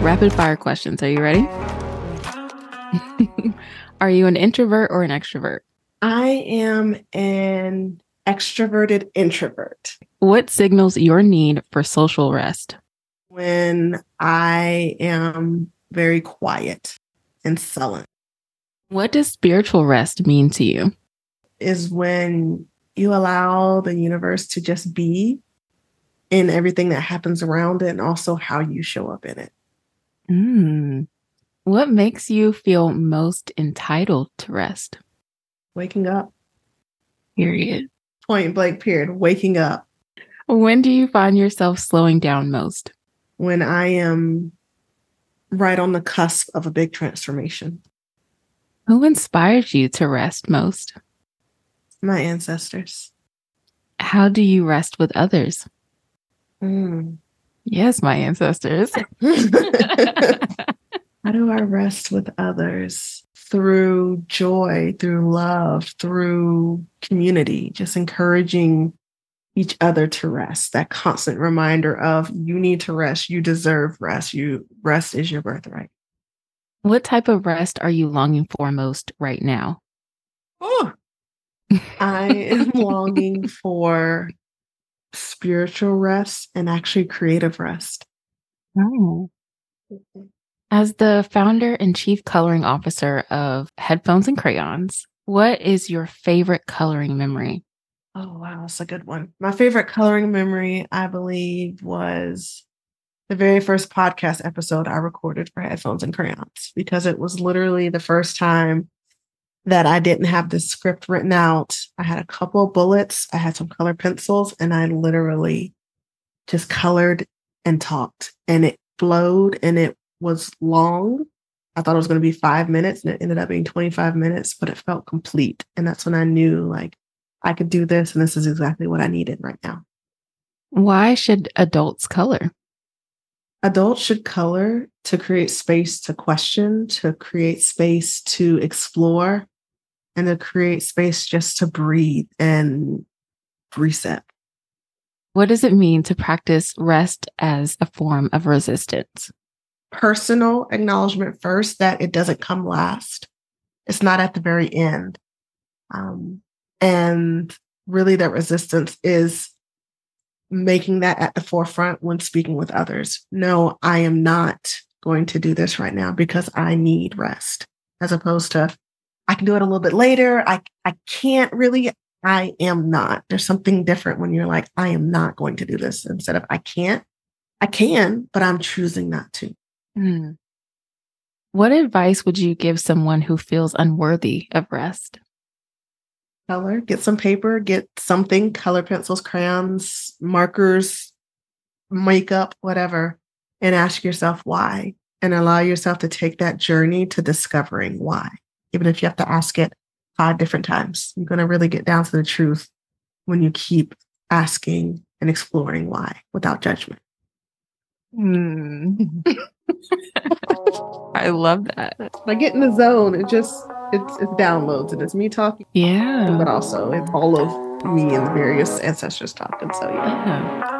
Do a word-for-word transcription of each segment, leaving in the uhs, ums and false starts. Rapid fire questions. Are you ready? Are you an introvert or an extrovert? I am an extroverted introvert. What signals your need for social rest? When I am very quiet and sullen. What does spiritual rest mean to you? Is when you allow the universe to just be in everything that happens around it and also how you show up in it. Mm. What makes you feel most entitled to rest? Waking up. Period. Point blank period. Waking up. When do you find yourself slowing down most? When I am right on the cusp of a big transformation. Who inspires you to rest most? My ancestors. How do you rest with others? Mm. Yes, my ancestors. How do I rest with others? Through joy, through love, through community, just encouraging each other to rest. That constant reminder of you need to rest, you deserve rest, you rest is your birthright. What type of rest are you longing for most right now? Oh, I am longing for spiritual rest and actually creative rest. Oh. As the founder and chief coloring officer of Headphones and Crayons, what is your favorite coloring memory? Oh, wow. That's a good one. My favorite coloring memory, I believe, was the very first podcast episode I recorded for Headphones and Crayons, because it was literally the first time that I didn't have the script written out. I had a couple of bullets. I had some color pencils, and I literally just colored and talked, and it flowed, and it was long. I thought it was going to be five minutes and it ended up being twenty-five minutes, but it felt complete. And that's when I knew, like, I could do this, and this is exactly what I needed right now. Why should adults color? Adults should color to create space to question, to create space to explore, and to create space just to breathe and reset. What does it mean to practice rest as a form of resistance? Personal acknowledgement first, that it doesn't come last. It's not at the very end. Um, and really that resistance is making that at the forefront when speaking with others. No, I am not going to do this right now because I need rest, as opposed to I can do it a little bit later. I, I can't really, I am not. There's something different when you're like, I am not going to do this, instead of I can't. I can, but I'm choosing not to. Mm. What advice would you give someone who feels unworthy of rest? Color, get some paper, get something, color pencils, crayons, markers, makeup, whatever, and ask yourself why, and allow yourself to take that journey to discovering why. Even if you have to ask it five different times, you're going to really get down to the truth when you keep asking and exploring why without judgment. Mm. I love that. I get in the zone. It just it's it downloads, and it's me talking. Yeah, but also it's all of me and the various ancestors talking. So yeah. yeah.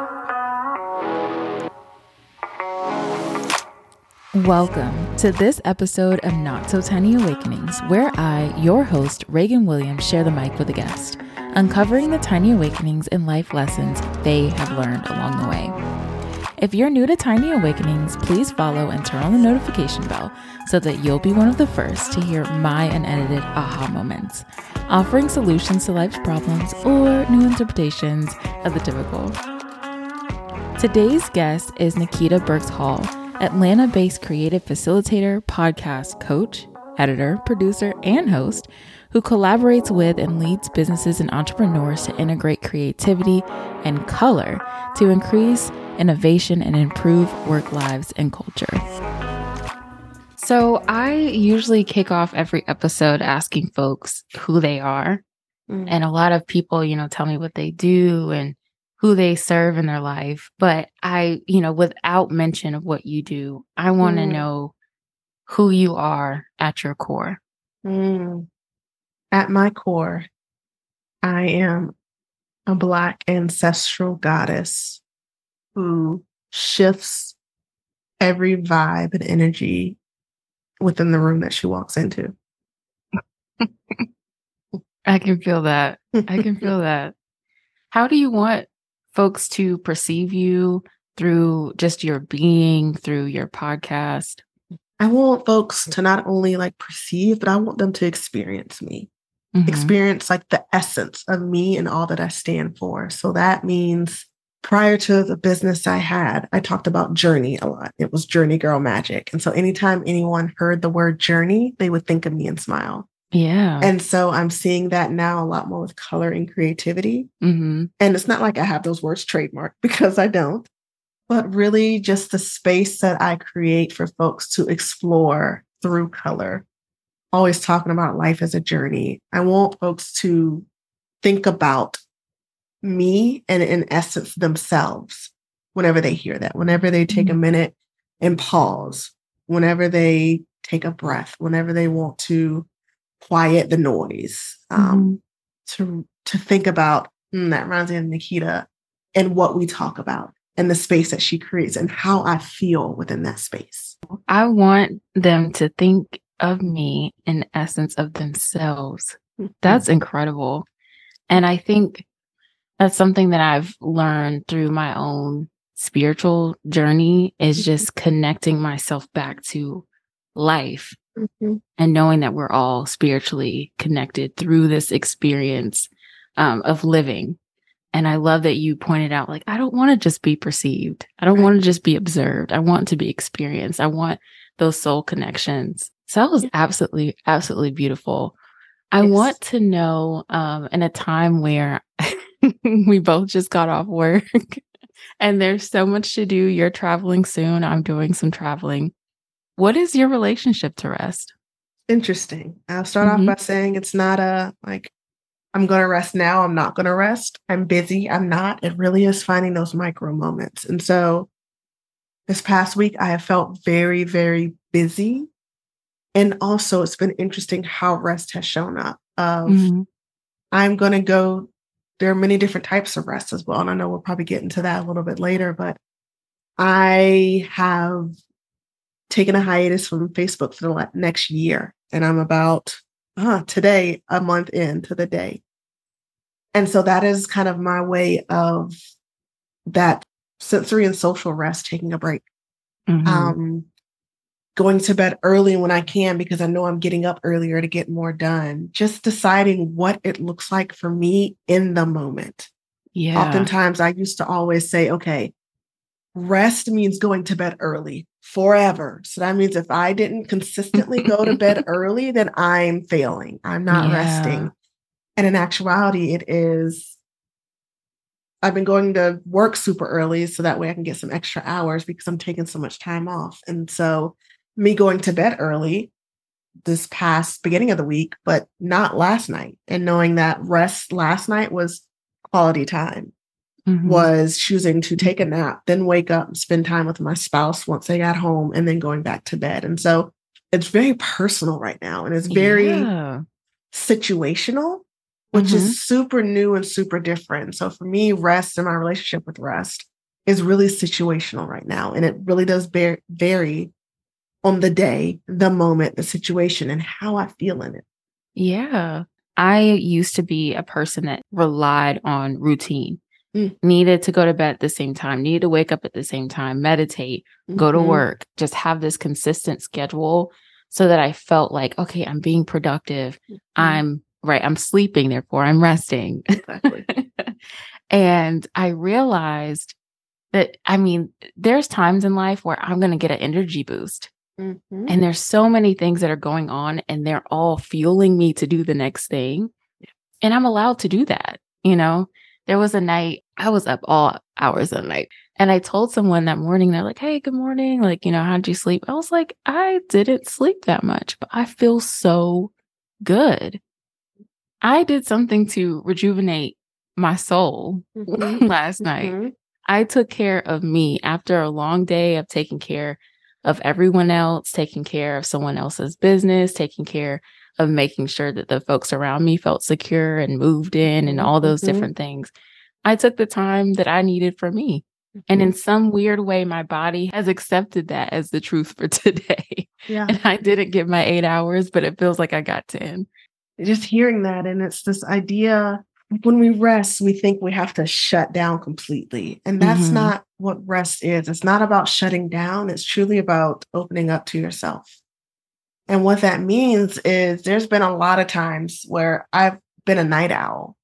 Welcome to this episode of Not So Tiny Awakenings, where I, your host Reagan Williams, share the mic with a guest, uncovering the tiny awakenings and life lessons they have learned along the way. If you're new to Tiny Awakenings, please follow and turn on the notification bell so that you'll be one of the first to hear my unedited aha moments, offering solutions to life's problems or new interpretations of the typical. Today's guest is Nikita Burks-Hale, Atlanta-based creative facilitator, podcast coach, editor, producer, and host, who collaborates with and leads businesses and entrepreneurs to integrate creativity and color to increase innovation and improve work lives and culture. So I usually kick off every episode asking folks who they are. Mm. And a lot of people, you know, tell me what they do and who they serve in their life. But I, you know, without mention of what you do, I want to mm. know who you are at your core. Mm. At my core, I am a Black ancestral goddess who shifts every vibe and energy within the room that she walks into. I can feel that. I can feel that. How do you want folks to perceive you through just your being, through your podcast? I want folks to not only like perceive, but I want them to experience me, mm-hmm. experience like the essence of me and all that I stand for. So that means prior to the business I had, I talked about journey a lot. It was Journey Girl Magic. And so anytime anyone heard the word journey, they would think of me and smile. Yeah. And so I'm seeing that now a lot more with color and creativity. Mm-hmm. And it's not like I have those words trademarked, because I don't, but really just the space that I create for folks to explore through color. Always talking about life as a journey. I want folks to think about me and in essence themselves whenever they hear that, whenever they take mm-hmm. a minute and pause, whenever they take a breath, whenever they want to quiet the noise, um, mm-hmm. to to think about, mm, that reminds me of Nikita and what we talk about and the space that she creates and how I feel within that space. I want them to think of me in essence of themselves. Mm-hmm. That's incredible. And I think that's something that I've learned through my own spiritual journey is just connecting myself back to life. Mm-hmm. And knowing that we're all spiritually connected through this experience um, of living. And I love that you pointed out, like, I don't want to just be perceived. I don't right. want to just be observed. I want to be experienced. I want those soul connections. So that was yeah. absolutely, absolutely beautiful. I yes. want to know um, in a time where we both just got off work and there's so much to do. You're traveling soon. I'm doing some traveling. What is your relationship to rest? Interesting. I'll start mm-hmm. off by saying it's not a, like, I'm going to rest now. I'm not going to rest. I'm busy. I'm not. It really is finding those micro moments. And so this past week, I have felt very, very busy. And also it's been interesting how rest has shown up of mm-hmm. I'm going to go. There are many different types of rest as well. And I know we'll probably get into that a little bit later, but I have taken a hiatus from Facebook for the next year. And I'm about uh, today, a month into the day. And so that is kind of my way of that sensory and social rest, taking a break. Mm-hmm. Um, going to bed early when I can, because I know I'm getting up earlier to get more done. Just deciding what it looks like for me in the moment. Yeah. Oftentimes I used to always say, okay, rest means going to bed early forever. So that means if I didn't consistently go to bed early, then I'm failing. I'm not yeah. resting. And in actuality, it is, I've been going to work super early so that way I can get some extra hours because I'm taking so much time off. And so me going to bed early this past beginning of the week, but not last night. And knowing that rest last night was quality time. Mm-hmm. Was choosing to take a nap, then wake up and spend time with my spouse once I got home and then going back to bed. And so it's very personal right now. And it's very yeah. situational, which mm-hmm. is super new and super different. So for me, rest and my relationship with rest is really situational right now. And it really does bear, vary on the day, the moment, the situation, and how I feel in it. Yeah. I used to be a person that relied on routine. Mm. Needed to go to bed at the same time, needed to wake up at the same time, meditate, mm-hmm. go to work, just have this consistent schedule so that I felt like, okay, I'm being productive. Mm-hmm. I'm right. I'm sleeping. Therefore I'm resting. Exactly. And I realized that, I mean, there's times in life where I'm going to get an energy boost mm-hmm. and there's so many things that are going on and they're all fueling me to do the next thing. Yeah. And I'm allowed to do that, you know? There was a night I was up all hours of the night and I told someone that morning, they're like, hey, good morning. Like, you know, how'd you sleep? I was like, I didn't sleep that much, but I feel so good. I did something to rejuvenate my soul mm-hmm. last night. Mm-hmm. I took care of me after a long day of taking care of everyone else, taking care of someone else's business, taking care of making sure that the folks around me felt secure and moved in and all those mm-hmm. different things. I took the time that I needed for me. Mm-hmm. And in some weird way, my body has accepted that as the truth for today. Yeah. And I didn't get my eight hours, but it feels like I got ten. Just hearing that. And it's this idea, when we rest, we think we have to shut down completely. And that's mm-hmm. not what rest is. It's not about shutting down. It's truly about opening up to yourself. And what that means is there's been a lot of times where I've been a night owl,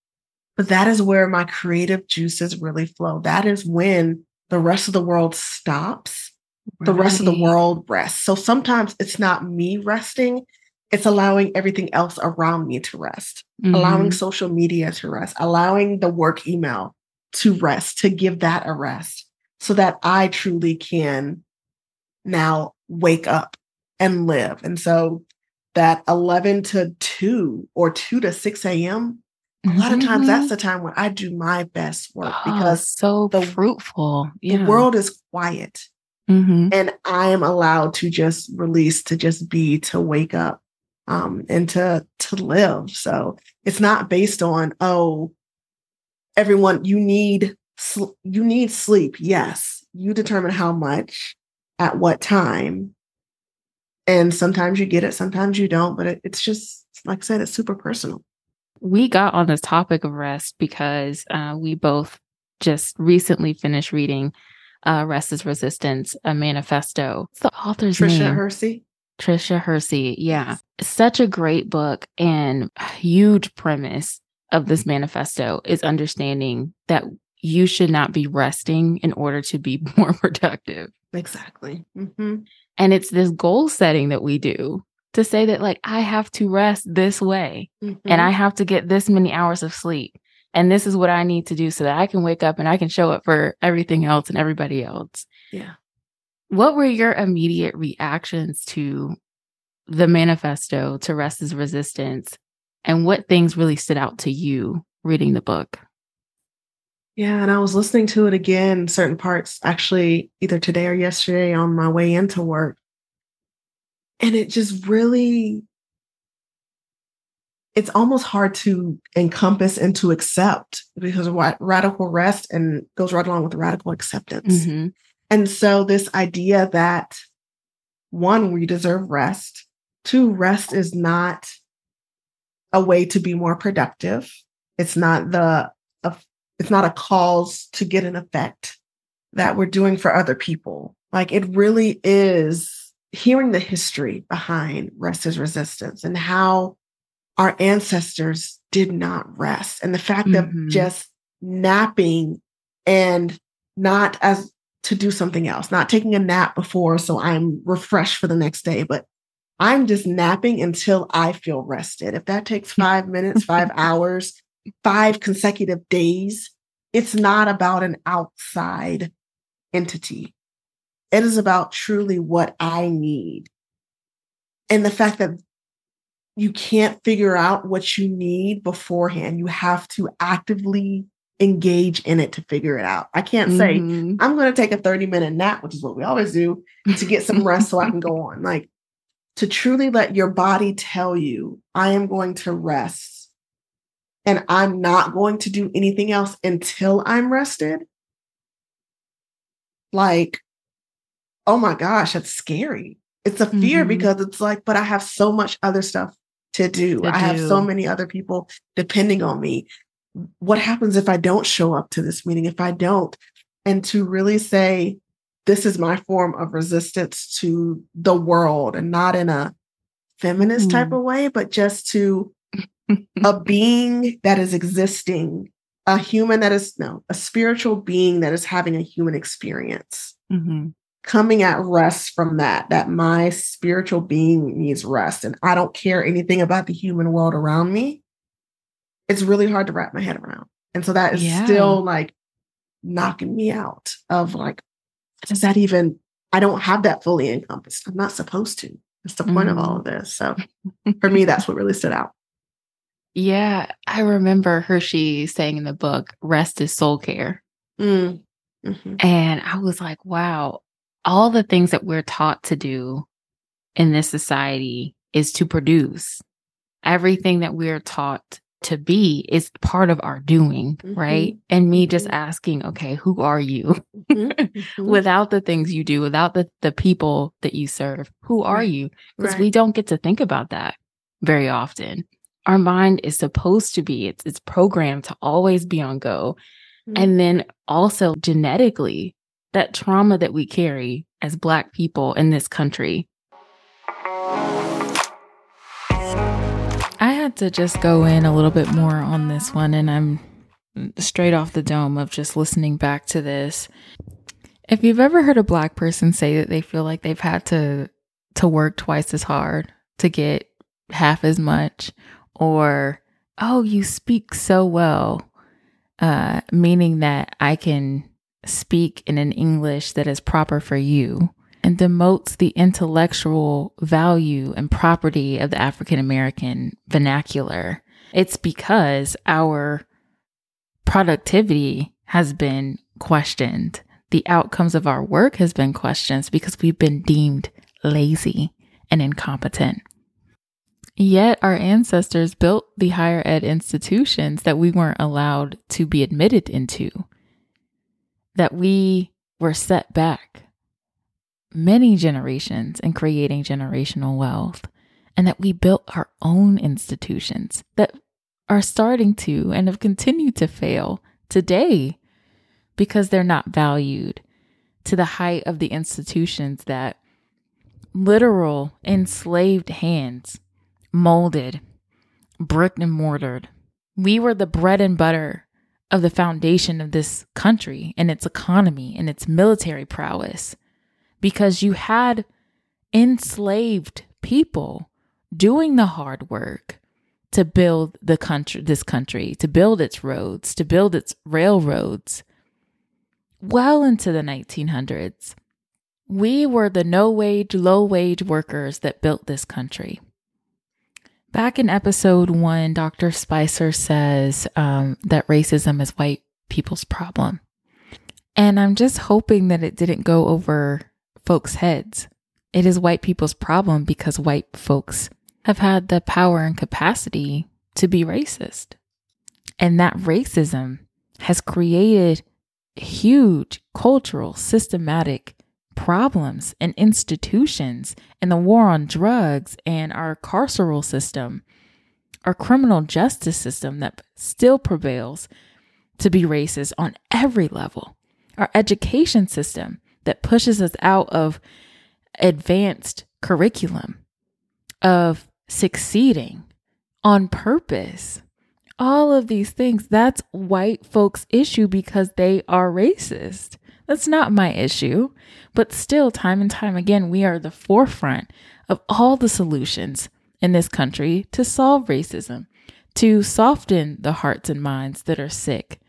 but that is where my creative juices really flow. That is when the rest of the world stops, right. The rest of the world rests. So sometimes it's not me resting. It's allowing everything else around me to rest, mm-hmm. allowing social media to rest, allowing the work email to rest, to give that a rest so that I truly can now wake up and live. And so that eleven to two or two to six a.m., a mm-hmm. lot of times that's the time when I do my best work oh, because so the, fruitful. Yeah. The world is quiet mm-hmm. and I am allowed to just release, to just be, to wake up. Um, and to to live. So it's not based on, oh, everyone, you need sl- you need sleep. Yes, you determine how much, at what time. And sometimes you get it, sometimes you don't. But it, it's just, like I said, it's super personal. We got on this topic of rest because uh, we both just recently finished reading uh, Rest is Resistance, A Manifesto. It's the author's Tricia name. Tricia Hersey. Tricia Hersey. Yeah. Such a great book, and a huge premise of this manifesto is understanding that you should not be resting in order to be more productive. Exactly. Mm-hmm. And it's this goal setting that we do to say that, like, I have to rest this way mm-hmm. and I have to get this many hours of sleep. And this is what I need to do so that I can wake up and I can show up for everything else and everybody else. Yeah. What were your immediate reactions to the manifesto, to Rest is Resistance, and what things really stood out to you reading the book? Yeah, and I was listening to it again, certain parts actually either today or yesterday on my way into work. And it just really, it's almost hard to encompass and to accept, because radical rest and goes right along with radical acceptance. Mm-hmm. And so this idea that, one, we deserve rest. Two, rest is not a way to be more productive. It's not the uh, it's not a cause to get an effect that we're doing for other people. Like, it really is hearing the history behind Rest is Resistance and how our ancestors did not rest. And the fact mm-hmm. of just napping and not as to do something else, not taking a nap before so I'm refreshed for the next day, but I'm just napping until I feel rested. If that takes five minutes, five hours, five consecutive days, it's not about an outside entity. It is about truly what I need. And the fact that you can't figure out what you need beforehand, you have to actively engage in it to figure it out. I can't say mm-hmm. I'm going to take a thirty minute nap, which is what we always do, to get some rest so I can go on. Like, to truly let your body tell you, I am going to rest and I'm not going to do anything else until I'm rested. Like, oh my gosh, that's scary. It's a fear mm-hmm. because it's like, but I have so much other stuff to do. To I do. have so many other people depending on me. What happens if I don't show up to this meeting, if I don't? And to really say, this is my form of resistance to the world, and not in a feminist mm. type of way, but just to a being that is existing, a human that is, no, a spiritual being that is having a human experience. Mm-hmm. Coming at rest from that, that my spiritual being needs rest and I don't care anything about the human world around me. It's really hard to wrap my head around. And so that is yeah. still like knocking me out of, like, does that even, I don't have that fully encompassed. I'm not supposed to. That's the point mm. of all of this. So for me, that's what really stood out. Yeah. I remember Hersey saying in the book, rest is soul care. Mm. Mm-hmm. And I was like, wow, all the things that we're taught to do in this society is to produce. Everything that we're taught to be is part of our doing, mm-hmm. right? And me mm-hmm. just asking, okay, who are you? mm-hmm. Without the things you do, without the, the people that you serve, who are right. you? Because right. we don't get to think about that very often. Our mind is supposed to be, it's, it's programmed to always be on go. Mm-hmm. And then also genetically, that trauma that we carry as Black people in this country. I had to just go in a little bit more on this one, and I'm straight off the dome of just listening back to this. If you've ever heard a Black person say that they feel like they've had to to work twice as hard to get half as much, or, oh, you speak so well, uh, meaning that I can speak in an English that is proper for you, and demotes the intellectual value and property of the African American vernacular. It's because our productivity has been questioned. The outcomes of our work has been questioned because we've been deemed lazy and incompetent. Yet our ancestors built the higher ed institutions that we weren't allowed to be admitted into, that we were set back many generations in creating generational wealth, and that we built our own institutions that are starting to and have continued to fail today because they're not valued to the height of the institutions that literal enslaved hands molded, brick and mortared. We were the bread and butter of the foundation of this country and its economy and its military prowess, because you had enslaved people doing the hard work to build the country, this country, to build its roads, to build its railroads. Well into the nineteen hundreds, we were the no-wage, low-wage workers that built this country. Back in episode one, Doctor Spicer says um, that racism is white people's problem. And I'm just hoping that it didn't go over folks' heads. It is white people's problem because white folks have had the power and capacity to be racist. And that racism has created huge cultural, systematic problems and institutions, and the war on drugs, and our carceral system, our criminal justice system that still prevails to be racist on every level, our education system that pushes us out of advanced curriculum, of succeeding on purpose, all of these things. That's white folks' issue because they are racist. That's not my issue, but still, time and time again, we are the forefront of all the solutions in this country to solve racism, to soften the hearts and minds that are sick,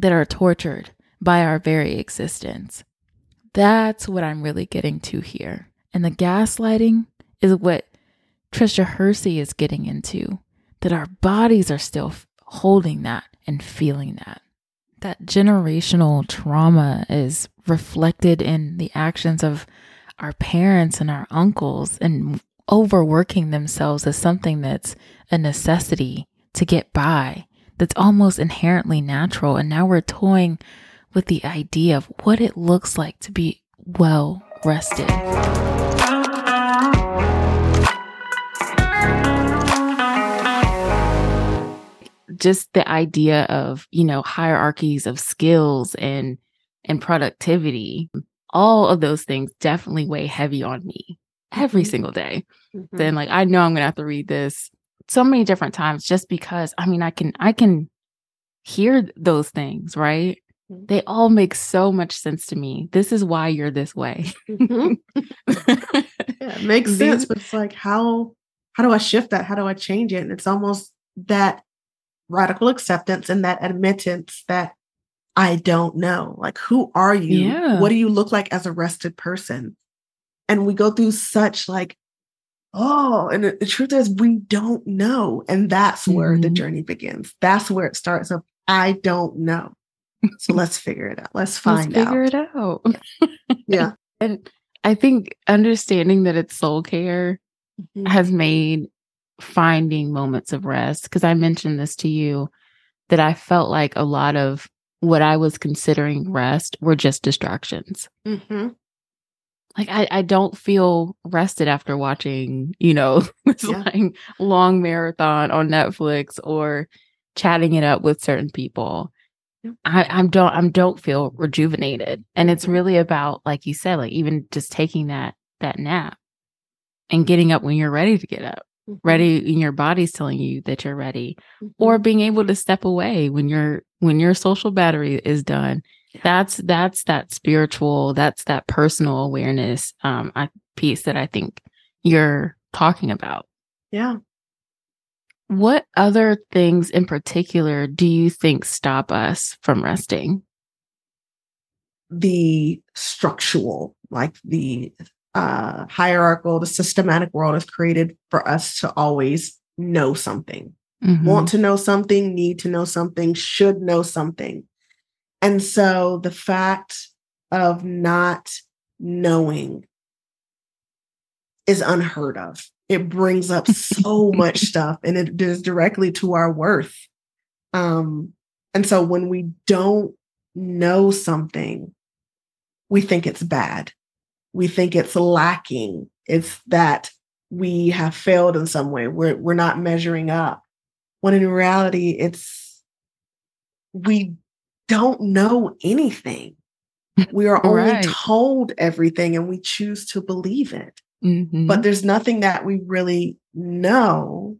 that are tortured by our very existence. That's what I'm really getting to here. And the gaslighting is what Tricia Hersey is getting into, that our bodies are still holding that and feeling that. That generational trauma is reflected in the actions of our parents and our uncles, and overworking themselves as something that's a necessity to get by, that's almost inherently natural. And now we're toying with the idea of what it looks like to be well rested. Just the idea of, you know, hierarchies of skills and and productivity, all of those things definitely weigh heavy on me every mm-hmm. single day. Mm-hmm. Then like, I know I'm going to have to read this so many different times just because, I mean, I can, I can hear those things, right? Mm-hmm. They all make so much sense to me. This is why you're this way. Mm-hmm. Yeah, it makes sense, but it's like, how, how do I shift that? How do I change it? And it's almost that radical acceptance and that admittance that I don't know. Like, who are you? Yeah. What do you look like as a rested person? And we go through such like, oh, and the, the truth is we don't know. And that's where mm-hmm. the journey begins. That's where it starts of, I don't know. So let's figure it out. Let's find let's figure out. Figure it out. Yeah. And I think understanding that it's soul care mm-hmm. has made finding moments of rest, because I mentioned this to you, that I felt like a lot of what I was considering rest were just distractions. Mm-hmm. Like, I, I don't feel rested after watching, you know, this yeah. like long marathon on Netflix or chatting it up with certain people. Yeah. I, I'm don't I'm don't feel rejuvenated. And it's really about, like you said, like even just taking that that nap and getting up when you're ready to get up, mm-hmm. ready, and your body's telling you that you're ready, mm-hmm. or being able to step away when you're when your social battery is done. That's, that's that spiritual, that's that personal awareness um, piece that I think you're talking about. Yeah. What other things in particular do you think stop us from resting? The structural, like the uh, hierarchical, the systematic world is created for us to always know something, mm-hmm. want to know something, need to know something, should know something. And so the fact of not knowing is unheard of. It brings up so much stuff, and it is directly to our worth. Um, and so when we don't know something, we think it's bad. We think it's lacking. It's that we have failed in some way. We're, we're not measuring up. When in reality, it's we don't know anything. We are only right. told everything, and we choose to believe it. Mm-hmm. But there's nothing that we really know,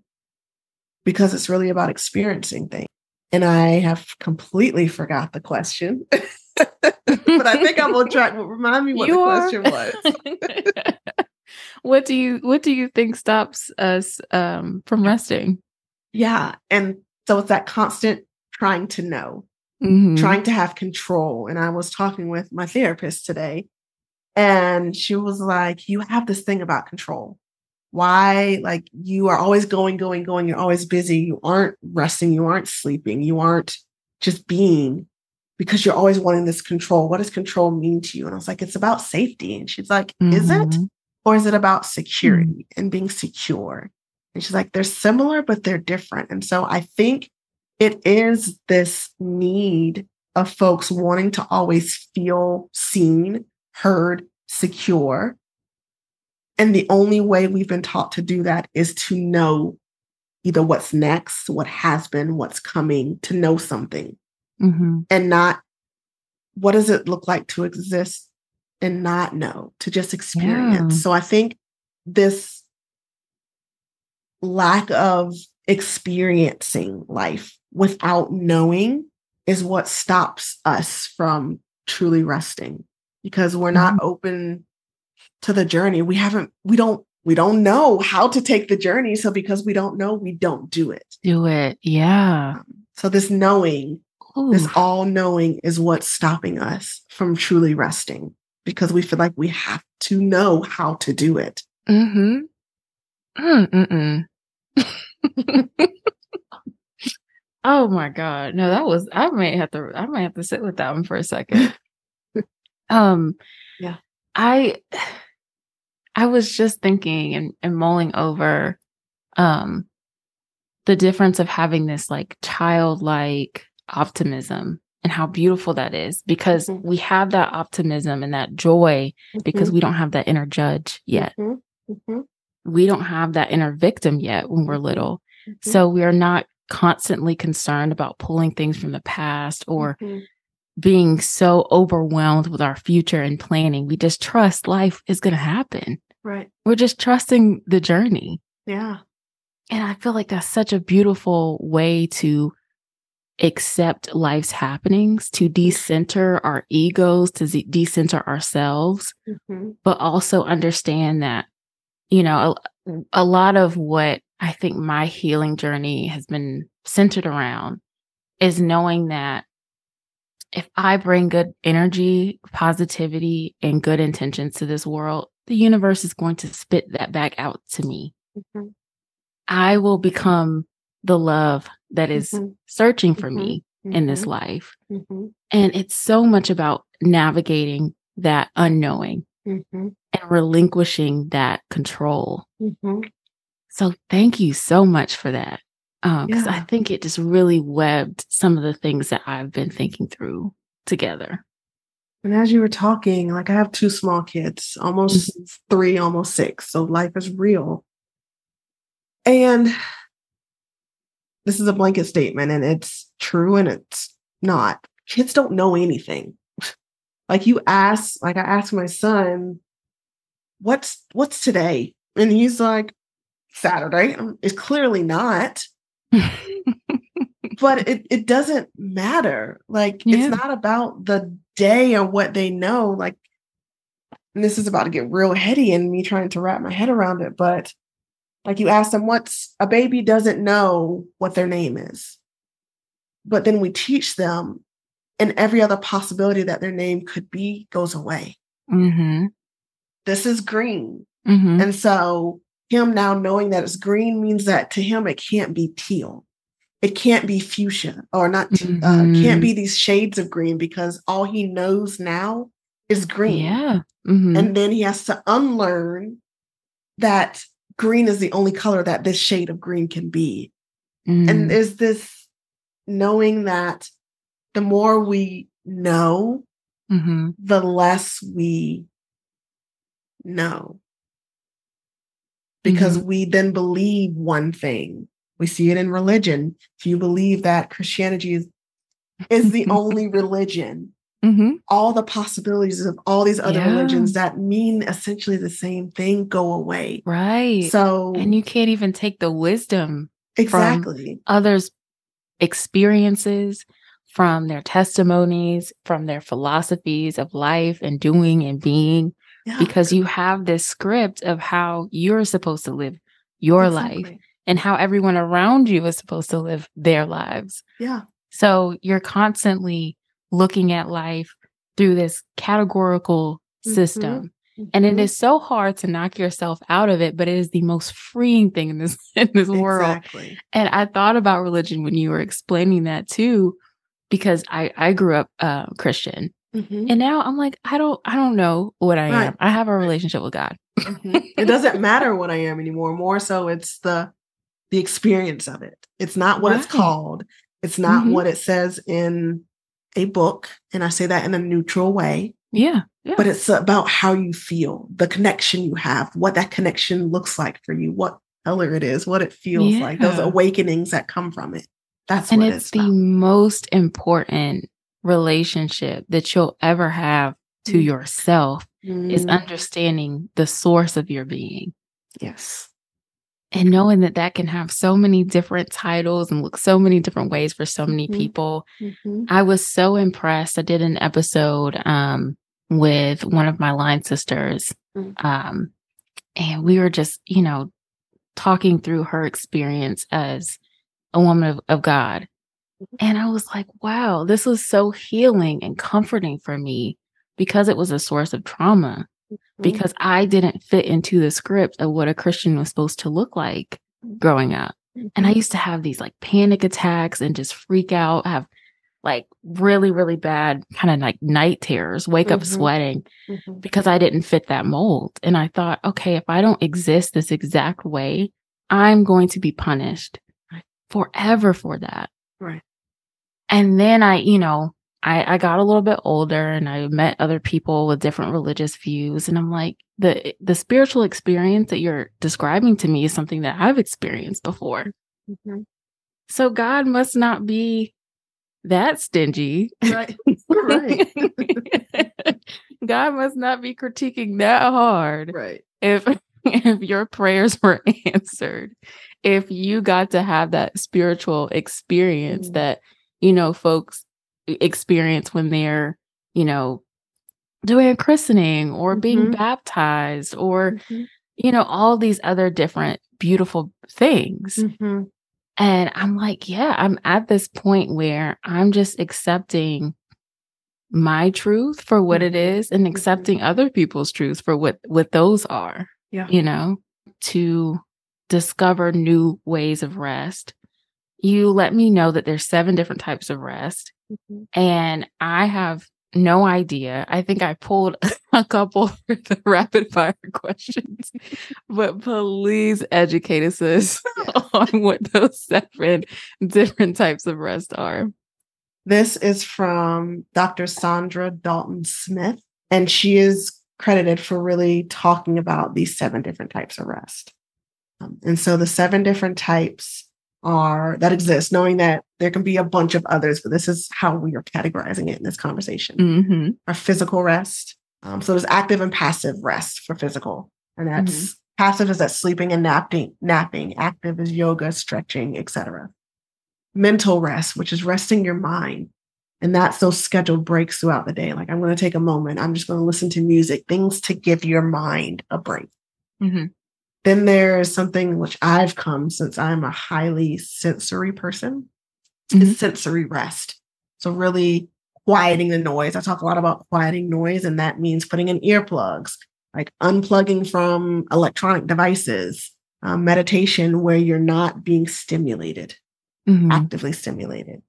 because it's really about experiencing things. And I have completely forgot the question, but I think I'm on track. Remind me what you the are. question was. What do you What do you think stops us um, from resting? Yeah, and so it's that constant trying to know. Mm-hmm. Trying to have control. And I was talking with my therapist today, and she was like, you have this thing about control. Why? Like, you are always going, going, going. You're always busy. You aren't resting. You aren't sleeping. You aren't just being, because you're always wanting this control. What does control mean to you? And I was like, it's about safety. And she's like, mm-hmm. is it? Or is it about security mm-hmm. and being secure? And she's like, they're similar, but they're different. And so I think it is this need of folks wanting to always feel seen, heard, secure. And the only way we've been taught to do that is to know either what's next, what has been, what's coming, to know something. Mm-hmm. And not, what does it look like to exist and not know, to just experience. Yeah. So I think this lack of experiencing life without knowing is what stops us from truly resting, because we're not mm-hmm. open to the journey. We haven't, we don't, we don't know how to take the journey. So because we don't know, we don't do it. Do it. Yeah. Um, so this knowing, Ooh. this all knowing is what's stopping us from truly resting, because we feel like we have to know how to do it. Mm-hmm. Mm-mm. Oh my God. No, that was, I may have to, I might have to sit with that one for a second. Um, yeah, I, I was just thinking and, and mulling over, um, the difference of having this like childlike optimism and how beautiful that is, because mm-hmm. we have that optimism and that joy mm-hmm. because we don't have that inner judge yet. Mm-hmm. Mm-hmm. We don't have that inner victim yet when we're little. Mm-hmm. So we are not constantly concerned about pulling things from the past or mm-hmm. being so overwhelmed with our future and planning. We just trust life is going to happen. Right. We're just trusting the journey. Yeah. And I feel like that's such a beautiful way to accept life's happenings, to decenter our egos, to de- decenter ourselves, mm-hmm. but also understand that, you know, a, a lot of what I think my healing journey has been centered around is knowing that if I bring good energy, positivity, and good intentions to this world, the universe is going to spit that back out to me. Mm-hmm. I will become the love that is mm-hmm. searching for mm-hmm. me mm-hmm. in this life. Mm-hmm. And it's so much about navigating that unknowing. Mm-hmm. And relinquishing that control. Mm-hmm. So thank you so much for that. Um, because yeah. I think it just really webbed some of the things that I've been thinking through together. And as you were talking, like I have two small kids, almost mm-hmm. three, almost six. So life is real. And this is a blanket statement, and it's true and it's not. Kids don't know anything. Like you ask, like I asked my son, what's what's today? And he's like, Saturday. It's clearly not. But it, it doesn't matter. Like yeah. it's not about the day or what they know. Like, and this is about to get real heady and me trying to wrap my head around it. But like you ask them, what's a baby doesn't know what their name is. But then we teach them, and every other possibility that their name could be goes away. Mm-hmm. This is green. Mm-hmm. And so him now knowing that it's green means that to him, it can't be teal. It can't be fuchsia or not, te- mm-hmm. uh, can't be these shades of green, because all he knows now is green. Yeah. Mm-hmm. And then he has to unlearn that green is the only color that this shade of green can be. Mm-hmm. And there's this knowing that the more we know, mm-hmm. the less we know. Because mm-hmm. we then believe one thing. We see it in religion. If you believe that Christianity is, is the only religion, mm-hmm. all the possibilities of all these other yeah. religions that mean essentially the same thing go away. Right. So, and you can't even take the wisdom exactly. from others' experiences, from their testimonies, from their philosophies of life and doing and being. Yeah. Because you have this script of how you're supposed to live your exactly. life and how everyone around you is supposed to live their lives. Yeah. So you're constantly looking at life through this categorical mm-hmm. system. Mm-hmm. And it is so hard to knock yourself out of it, but it is the most freeing thing in this in this world. Exactly. And I thought about religion when you were explaining that too, because I, I grew up uh, Christian. Mm-hmm. And now I'm like, I don't, I don't know what I right. am. I have a relationship with God. Mm-hmm. It doesn't matter what I am anymore. More so, it's the the experience of it. It's not what right. it's called. It's not mm-hmm. what it says in a book. And I say that in a neutral way. Yeah. yeah. But it's about how you feel, the connection you have, what that connection looks like for you, what color it is, what it feels yeah. like, those awakenings that come from it. That's and what it's, it's the about. Most important relationship that you'll ever have to yourself mm. is understanding the source of your being. Yes. And knowing that that can have so many different titles and look so many different ways for so many people. Mm-hmm. I was so impressed. I did an episode um, with one of my line sisters mm-hmm. um, and we were just, you know, talking through her experience as a woman of, of God. And I was like, wow, this was so healing and comforting for me because it was a source of trauma, mm-hmm. because I didn't fit into the script of what a Christian was supposed to look like growing up. Mm-hmm. And I used to have these like panic attacks and just freak out, have like really, really bad kind of like night terrors, wake mm-hmm. up sweating mm-hmm. because I didn't fit that mold. And I thought, okay, if I don't exist this exact way, I'm going to be punished forever for that. Right. And then I, you know, I, I got a little bit older and I met other people with different religious views. And I'm like, the the spiritual experience that you're describing to me is something that I've experienced before. Mm-hmm. So God must not be that stingy. Right. right. God must not be critiquing that hard. Right. If if your prayers were answered, if you got to have that spiritual experience mm-hmm. that, you know, folks experience when they're, you know, doing a christening or mm-hmm. being baptized or, mm-hmm. you know, all these other different beautiful things. Mm-hmm. And I'm like, yeah, I'm at this point where I'm just accepting my truth for what it is and accepting mm-hmm. other people's truths for what, what those are, yeah. you know, to discover new ways of rest. You let me know that there's seven different types of rest. Mm-hmm. And I have no idea. I think I pulled a couple of the rapid fire questions, but please educate us yes. on what those seven different types of rest are. This is from Doctor Sandra Dalton Smith, and she is credited for really talking about these seven different types of rest. Um, and so the seven different types are that exist, knowing that there can be a bunch of others, but this is how we are categorizing it in this conversation. Mm-hmm. Our physical rest. Um, so there's active and passive rest for physical. And that's mm-hmm. passive is that sleeping and napping, napping. Active is yoga, stretching, et cetera. Mental rest, which is resting your mind. And that's those scheduled breaks throughout the day. Like, I'm going to take a moment. I'm just going to listen to music, things to give your mind a break. Mm-hmm. Then there is something which I've come, since I'm a highly sensory person, mm-hmm. is sensory rest. So really quieting the noise. I talk a lot about quieting noise, and that means putting in earplugs, like unplugging from electronic devices, uh, meditation where you're not being stimulated, mm-hmm. actively stimulated.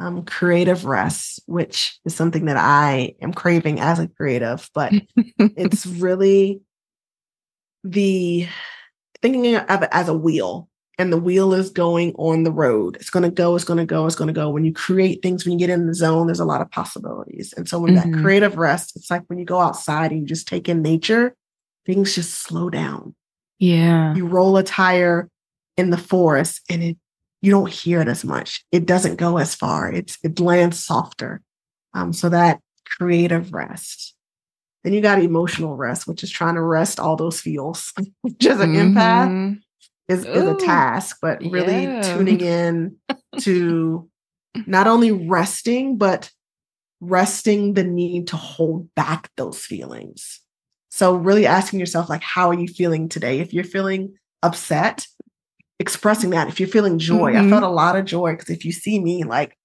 Um, creative rest, which is something that I am craving as a creative, but it's really the thinking of it as a wheel, and the wheel is going on the road. It's going to go, it's going to go, it's going to go. When you create things, when you get in the zone, there's a lot of possibilities. And so when mm-hmm. that creative rest, it's like when you go outside and you just take in nature, things just slow down. Yeah. You roll a tire in the forest and it, you don't hear it as much. It doesn't go as far. It's, it lands softer. Um, so that creative rest. Then you got emotional rest, which is trying to rest all those feels. Just an mm-hmm. empath is, is a task, but really yeah. tuning in to not only resting, but resting the need to hold back those feelings. So really asking yourself, like, how are you feeling today? If you're feeling upset, expressing that. If you're feeling joy, mm-hmm. I felt a lot of joy, because if you see me, like,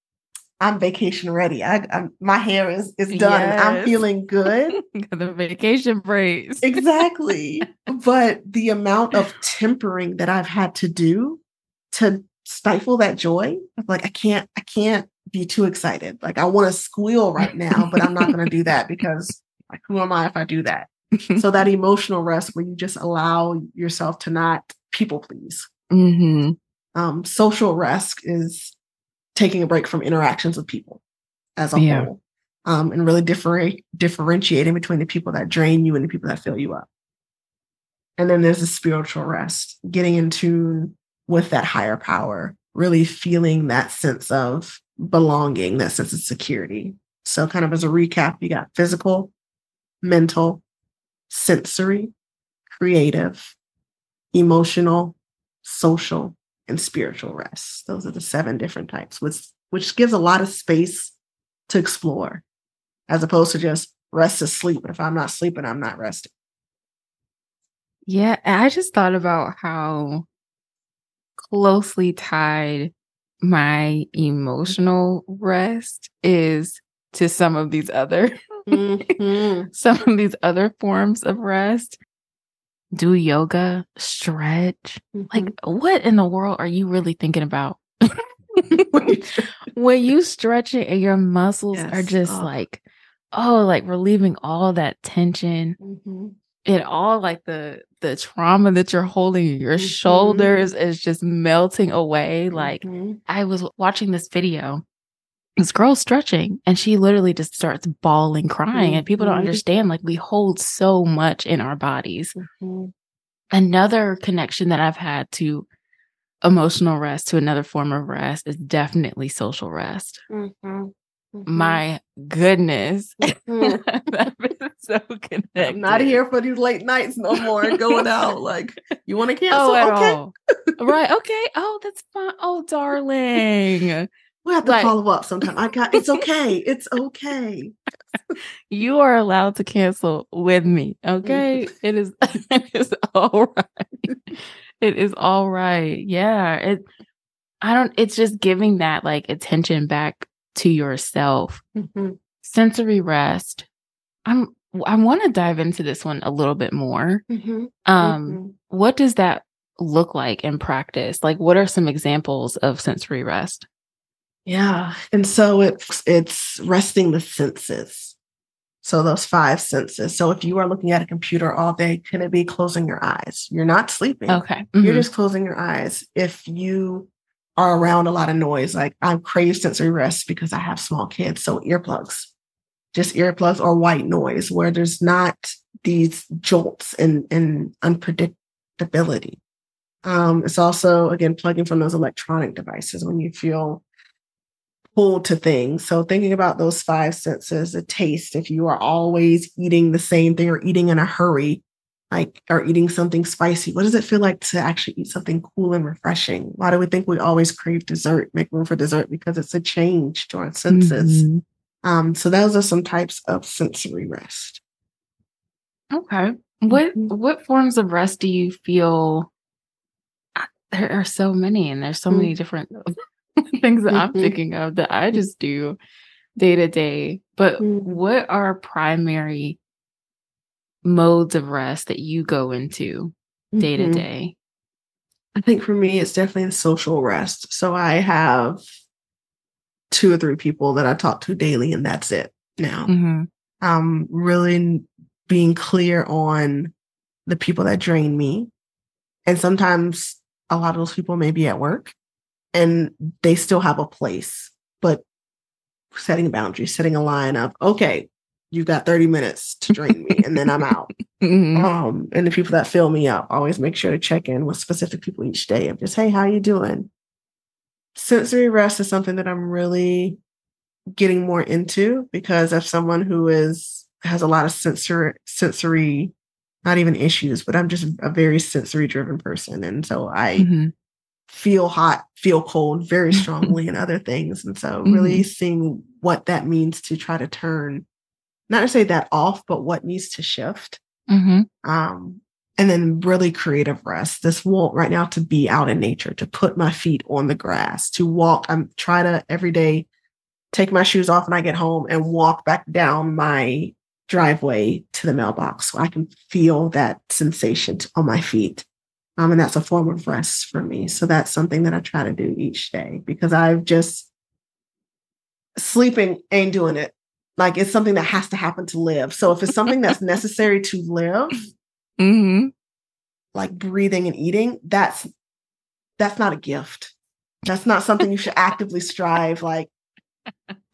I'm vacation ready. I, I'm, my hair is, is done. Yes. I'm feeling good. The vacation braids. Exactly. But the amount of tempering that I've had to do to stifle that joy, like, I can't, I can't be too excited. Like, I want to squeal right now, but I'm not going to do that, because, like, who am I if I do that? So that emotional rest where you just allow yourself to not people please. Mm-hmm. Um, social rest is taking a break from interactions with people as a yeah. whole, um, and really differ- differentiating between the people that drain you and the people that fill you up. And then there's the spiritual rest, getting in tune with that higher power, really feeling that sense of belonging, that sense of security. So kind of as a recap, you got physical, mental, sensory, creative, emotional, social, and spiritual rest. Those are the seven different types, which which gives a lot of space to explore, as opposed to just rest is sleep. If I'm not sleeping, I'm not resting. Yeah, I just thought about how closely tied my emotional rest is to some of these other mm-hmm. some of these other forms of rest. Do yoga, stretch. Mm-hmm. Like, what in the world are you really thinking about? When you stretch it and your muscles yes. are just oh. like, oh, like relieving all that tension mm-hmm. and all, like, the the trauma that you're holding in your mm-hmm. shoulders is just melting away. Mm-hmm. Like, I was watching this video, this girl stretching, and she literally just starts bawling, crying. Mm-hmm. And people don't understand, like, we hold so much in our bodies. Mm-hmm. Another connection that I've had to emotional rest, to another form of rest, is definitely social rest. Mm-hmm. Mm-hmm. My goodness. Mm-hmm. I've been so connected. I'm not here for these late nights no more, going out. Like, you want to cancel? Oh, at okay. all. Right. Okay. Oh, that's fine. Oh, darling. We'll have to, like, follow up sometime. I got, it's okay. It's okay. You are allowed to cancel with me. Okay. It is, it is all right. It is all right. Yeah. It, I don't, it's just giving that, like, attention back to yourself. Mm-hmm. Sensory rest. I'm, I want to dive into this one a little bit more. Mm-hmm. Um, mm-hmm. What does that look like in practice? Like, what are some examples of sensory rest? Yeah. And so it's, it's resting the senses. So those five senses. So if you are looking at a computer all day, can it be closing your eyes? You're not sleeping. Okay. Mm-hmm. You're just closing your eyes. If you are around a lot of noise, like I crave sensory rest because I have small kids. So earplugs, just earplugs or white noise where there's not these jolts and, and unpredictability. Um, it's also, again, plugging from those electronic devices when you feel pulled to things. So thinking about those five senses, the taste, if you are always eating the same thing or eating in a hurry, like, or eating something spicy, what does it feel like to actually eat something cool and refreshing? Why do we think we always crave dessert, make room for dessert? Because it's a change to our senses. Mm-hmm. Um, so those are some types of sensory rest. Okay. What, what forms of rest do you feel? There are so many, and there's so mm-hmm. many different things that mm-hmm. I'm thinking of that I just do day to day, but mm-hmm. what are primary modes of rest that you go into day to day? I think for me, it's definitely the social rest. So I have two or three people that I talk to daily, and that's it now. Mm-hmm. Um, really being clear on the people that drain me. And sometimes a lot of those people may be at work. And they still have a place, but setting boundaries, setting a line of, okay, you've got thirty minutes to drain me and then I'm out. Mm-hmm. Um, and the people that fill me up, always make sure to check in with specific people each day of just, hey, how you doing? Sensory rest is something that I'm really getting more into because of someone who is, has a lot of sensory, sensory, not even issues, but I'm just a very sensory driven person. And so I, mm-hmm. feel hot, feel cold very strongly and other things. And so really mm-hmm. seeing what that means to try to turn, not to say that off, but what needs to shift. Mm-hmm. Um, and then really creative rest. This want right now to be out in nature, to put my feet on the grass, to walk. I'm trying to every day take my shoes off when I get home and walk back down my driveway to the mailbox so I can feel that sensation on my feet. Um, and that's a form of rest for me. So that's something that I try to do each day because I've just sleeping ain't doing it. Like it's something that has to happen to live. So if it's something that's necessary to live, mm-hmm. like breathing and eating, that's, that's not a gift. That's not something you should actively strive. Like,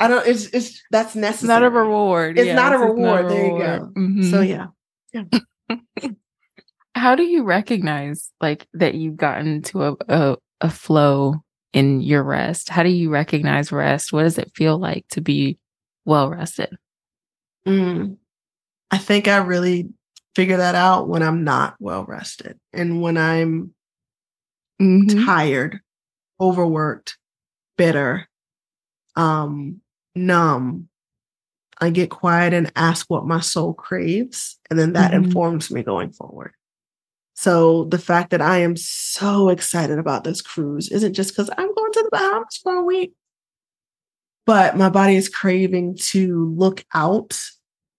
I don't, it's, it's, that's necessary. It's not a reward. It's yeah, not a reward. Not a there reward. You go. Mm-hmm. So yeah. Yeah. How do you recognize like that you've gotten to a, a a flow in your rest? How do you recognize rest? What does it feel like to be well rested? Mm, I think I really figure that out when I'm not well rested and when I'm mm-hmm. tired, overworked, bitter, um, numb. I get quiet and ask what my soul craves, and then that mm-hmm. informs me going forward. So the fact that I am so excited about this cruise isn't just because I'm going to the Bahamas for a week, but my body is craving to look out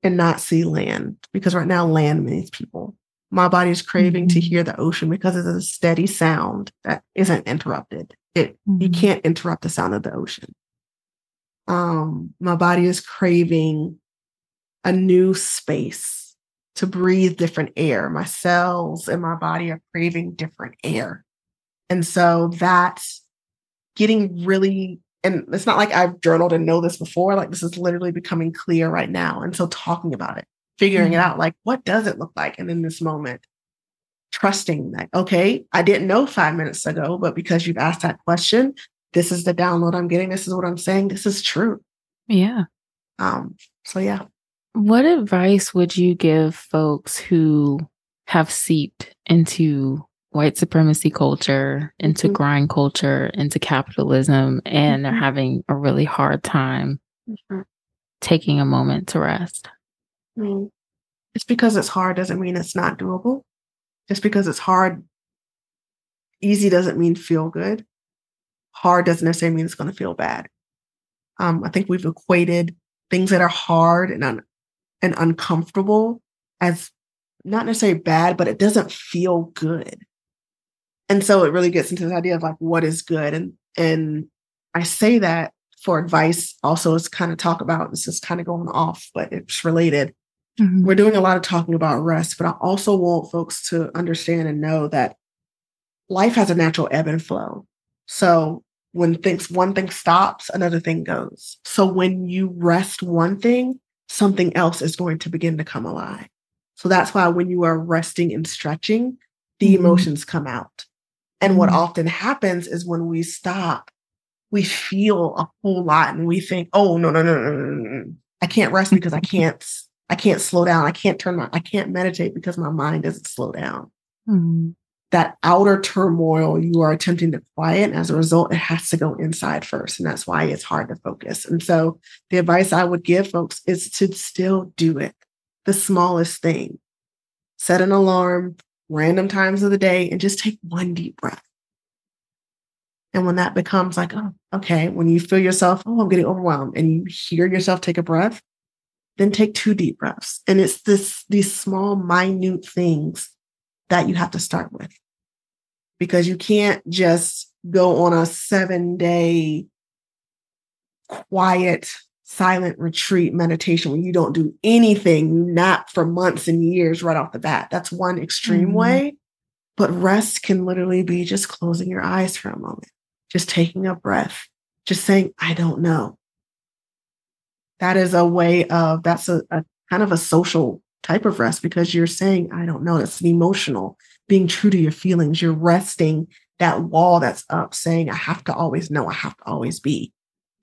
and not see land because right now land means people. My body is craving mm-hmm. to hear the ocean because it's a steady sound that isn't interrupted. It mm-hmm. you can't interrupt the sound of the ocean. Um, my body is craving a new space. To breathe different air. My cells and my body are craving different air. And so that's getting really, and it's not like I've journaled and know this before, like this is literally becoming clear right now. And so talking about it, figuring mm-hmm. it out, like what does it look like? And in this moment, trusting that, okay, I didn't know five minutes ago, but because you've asked that question, this is the download I'm getting. This is what I'm saying. This is true. Yeah. Um. So yeah. What advice would you give folks who have seeped into white supremacy culture, into mm-hmm. grind culture, into capitalism, and mm-hmm. are having a really hard time mm-hmm. taking a moment to rest? I mean, just because it's hard doesn't mean it's not doable. Just because it's hard, easy doesn't mean feel good. Hard doesn't necessarily mean it's going to feel bad. Um, I think we've equated things that are hard and un- and uncomfortable as not necessarily bad, but it doesn't feel good. And so it really gets into this idea of like, what is good? And, and I say that for advice also is kind of talk about, this is kind of going off, but it's related. Mm-hmm. We're doing a lot of talking about rest, but I also want folks to understand and know that life has a natural ebb and flow. So when things, one thing stops, another thing goes. So when you rest one thing, something else is going to begin to come alive. So that's why when you are resting and stretching, the mm-hmm. emotions come out. And mm-hmm. what often happens is when we stop, we feel a whole lot and we think, oh, no, no, no, no, no, no. I can't rest because I can't, I can't slow down. I can't turn my, I can't meditate because my mind doesn't slow down. Mm-hmm. That outer turmoil you are attempting to quiet. And as a result, it has to go inside first. And that's why it's hard to focus. And so the advice I would give folks is to still do it. The smallest thing. Set an alarm, random times of the day, and just take one deep breath. And when that becomes like, oh, okay, when you feel yourself, oh, I'm getting overwhelmed, and you hear yourself take a breath, then take two deep breaths. And it's this these small, minute things that you have to start with, because you can't just go on a seven day quiet, silent retreat meditation when you don't do anything, not for months and years right off the bat. That's one extreme mm-hmm. way, but rest can literally be just closing your eyes for a moment, just taking a breath, just saying, I don't know. That is a way of, that's a, a kind of a social type of rest, because you're saying, I don't know. That's an emotional, being true to your feelings. You're resting that wall that's up saying, I have to always know, I have to always be.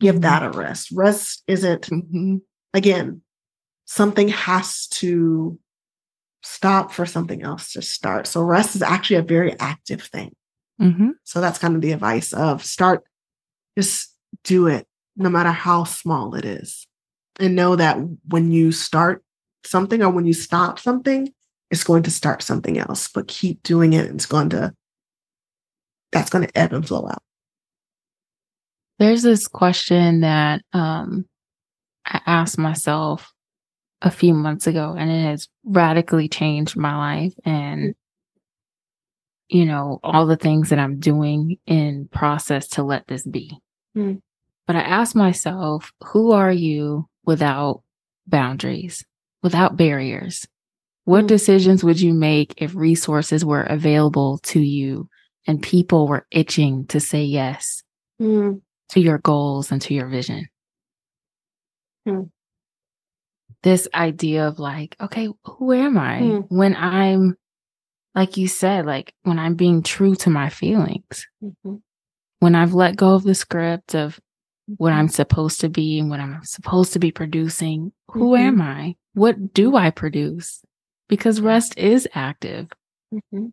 Give that a rest. Rest isn't, mm-hmm. again, something has to stop for something else to start. So rest is actually a very active thing. Mm-hmm. So that's kind of the advice of start, just do it, no matter how small it is. And know that when you start something or when you stop something, it's going to start something else, but keep doing it. It's going to, that's going to ebb and flow out. There's this question that um, I asked myself a few months ago, and it has radically changed my life and, you know, all the things that I'm doing in process to let this be. Mm. But I asked myself, who are you without boundaries, without barriers? What mm. decisions would you make if resources were available to you and people were itching to say yes? Mm. To your goals and to your vision. Hmm. This idea of like, okay, who am I? Hmm. When I'm, like you said, like when I'm being true to my feelings, mm-hmm. when I've let go of the script of what I'm supposed to be and what I'm supposed to be producing, who mm-hmm. am I? What do I produce? Because rest is active. Mm-hmm.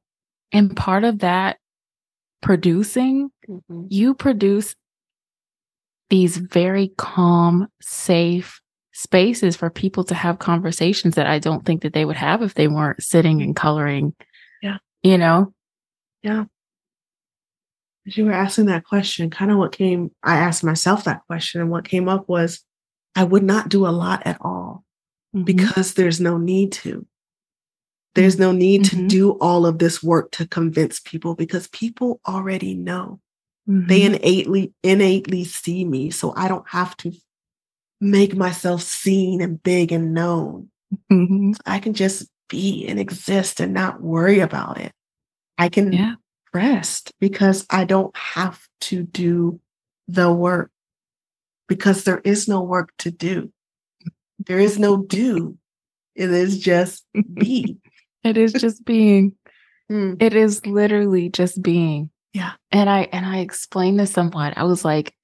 And part of that producing, mm-hmm. you produce these very calm, safe spaces for people to have conversations that I don't think that they would have if they weren't sitting and coloring. Yeah. You know? Yeah. As you were asking that question, kind of what came, I asked myself that question, and what came up was, I would not do a lot at all mm-hmm. because there's no need to. There's no need mm-hmm. to do all of this work to convince people, because people already know. Mm-hmm. They innately innately see me, so I don't have to make myself seen and big and known. Mm-hmm. So I can just be and exist and not worry about it. I can yeah. rest because I don't have to do the work, because there is no work to do. There is no do. It is just be. It is just being. Mm. It is literally just being. Yeah. And I and I explained this somewhat. I was like,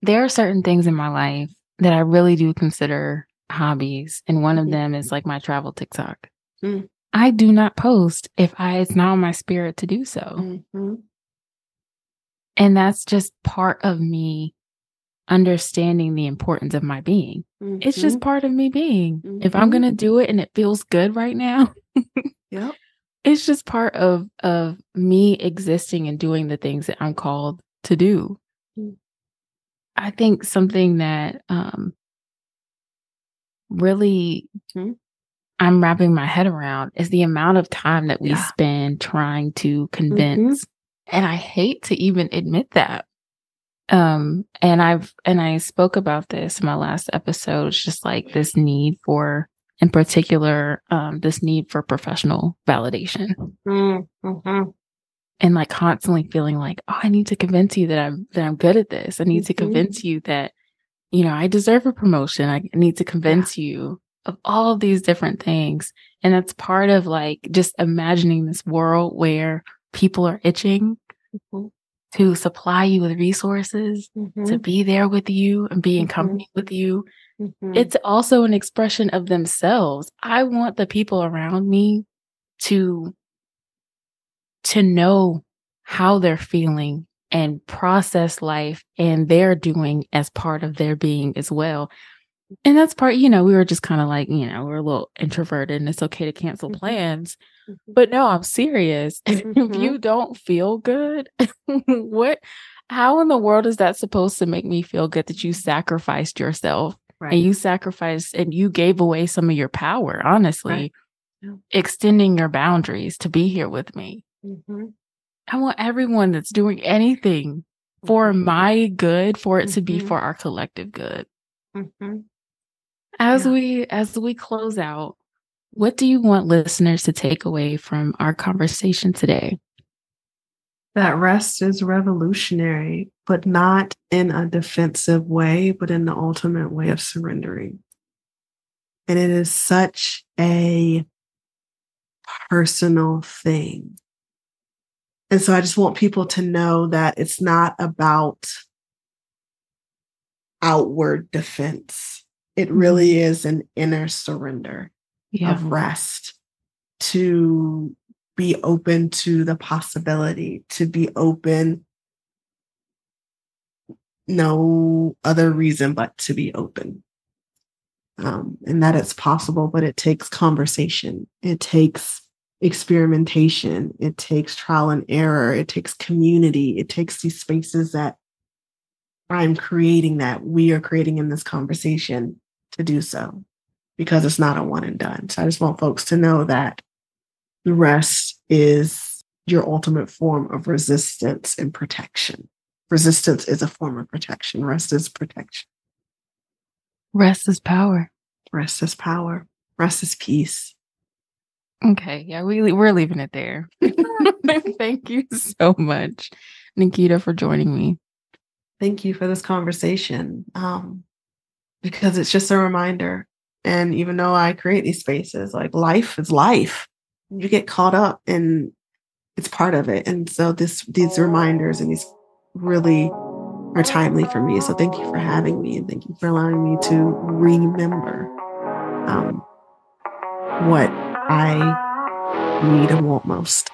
there are certain things in my life that I really do consider hobbies. And one of mm-hmm. them is like my travel TikTok. Mm-hmm. I do not post if I it's not in my spirit to do so. Mm-hmm. And that's just part of me understanding the importance of my being. Mm-hmm. It's just part of me being. Mm-hmm. If I'm gonna do it and it feels good right now. Yep. It's just part of, of me existing and doing the things that I'm called to do. Mm. I think something that um, really mm-hmm. I'm wrapping my head around is the amount of time that we yeah. spend trying to convince. Mm-hmm. And I hate to even admit that. Um, and I've, and I spoke about this in my last episode, just like this need for, in particular, um, this need for professional validation. Mm-hmm. And like constantly feeling like, oh, I need to convince you that I'm, that I'm good at this. I need mm-hmm. to convince you that, you know, I deserve a promotion. I need to convince yeah. you of all of these different things. And that's part of like just imagining this world where people are itching mm-hmm. to supply you with resources, mm-hmm. to be there with you and be in company mm-hmm. with you. Mm-hmm. It's also an expression of themselves. I want the people around me to, to know how they're feeling and process life and their doing as part of their being as well. And that's part, you know, we were just kind of like, you know, we're a little introverted and it's okay to cancel plans. Mm-hmm. But no, I'm serious. Mm-hmm. If you don't feel good, what, how in the world is that supposed to make me feel good that you sacrificed yourself right. and you sacrificed and you gave away some of your power, honestly, right. yeah. extending your boundaries to be here with me. Mm-hmm. I want everyone that's doing anything for mm-hmm. my good, for it mm-hmm. to be for our collective good. Mm-hmm. As yeah. we as we close out, what do you want listeners to take away from our conversation today? That rest is revolutionary, but not in a defensive way, but in the ultimate way of surrendering. And it is such a personal thing. And so I just want people to know that it's not about outward defense. It really is an inner surrender yeah. of rest, to be open to the possibility, to be open, no other reason but to be open. Um, and that it's possible, but it takes conversation. It takes experimentation. It takes trial and error. It takes community. It takes these spaces that I'm creating, that we are creating in this conversation, to do so, because it's not a one and done. So I just want folks to know that rest is your ultimate form of resistance and protection. Resistance is a form of protection. Rest is protection. Rest is power. Rest is power. Rest is peace. Okay. Yeah, we, we're leaving it there. Thank you so much, Nikita, for joining me. Thank you for this conversation, um, because it's just a reminder. And even though I create these spaces, like life is life. You get caught up and it's part of it. And so this, these reminders and these really are timely for me. So thank you for having me, and thank you for allowing me to remember um, what I need and want most.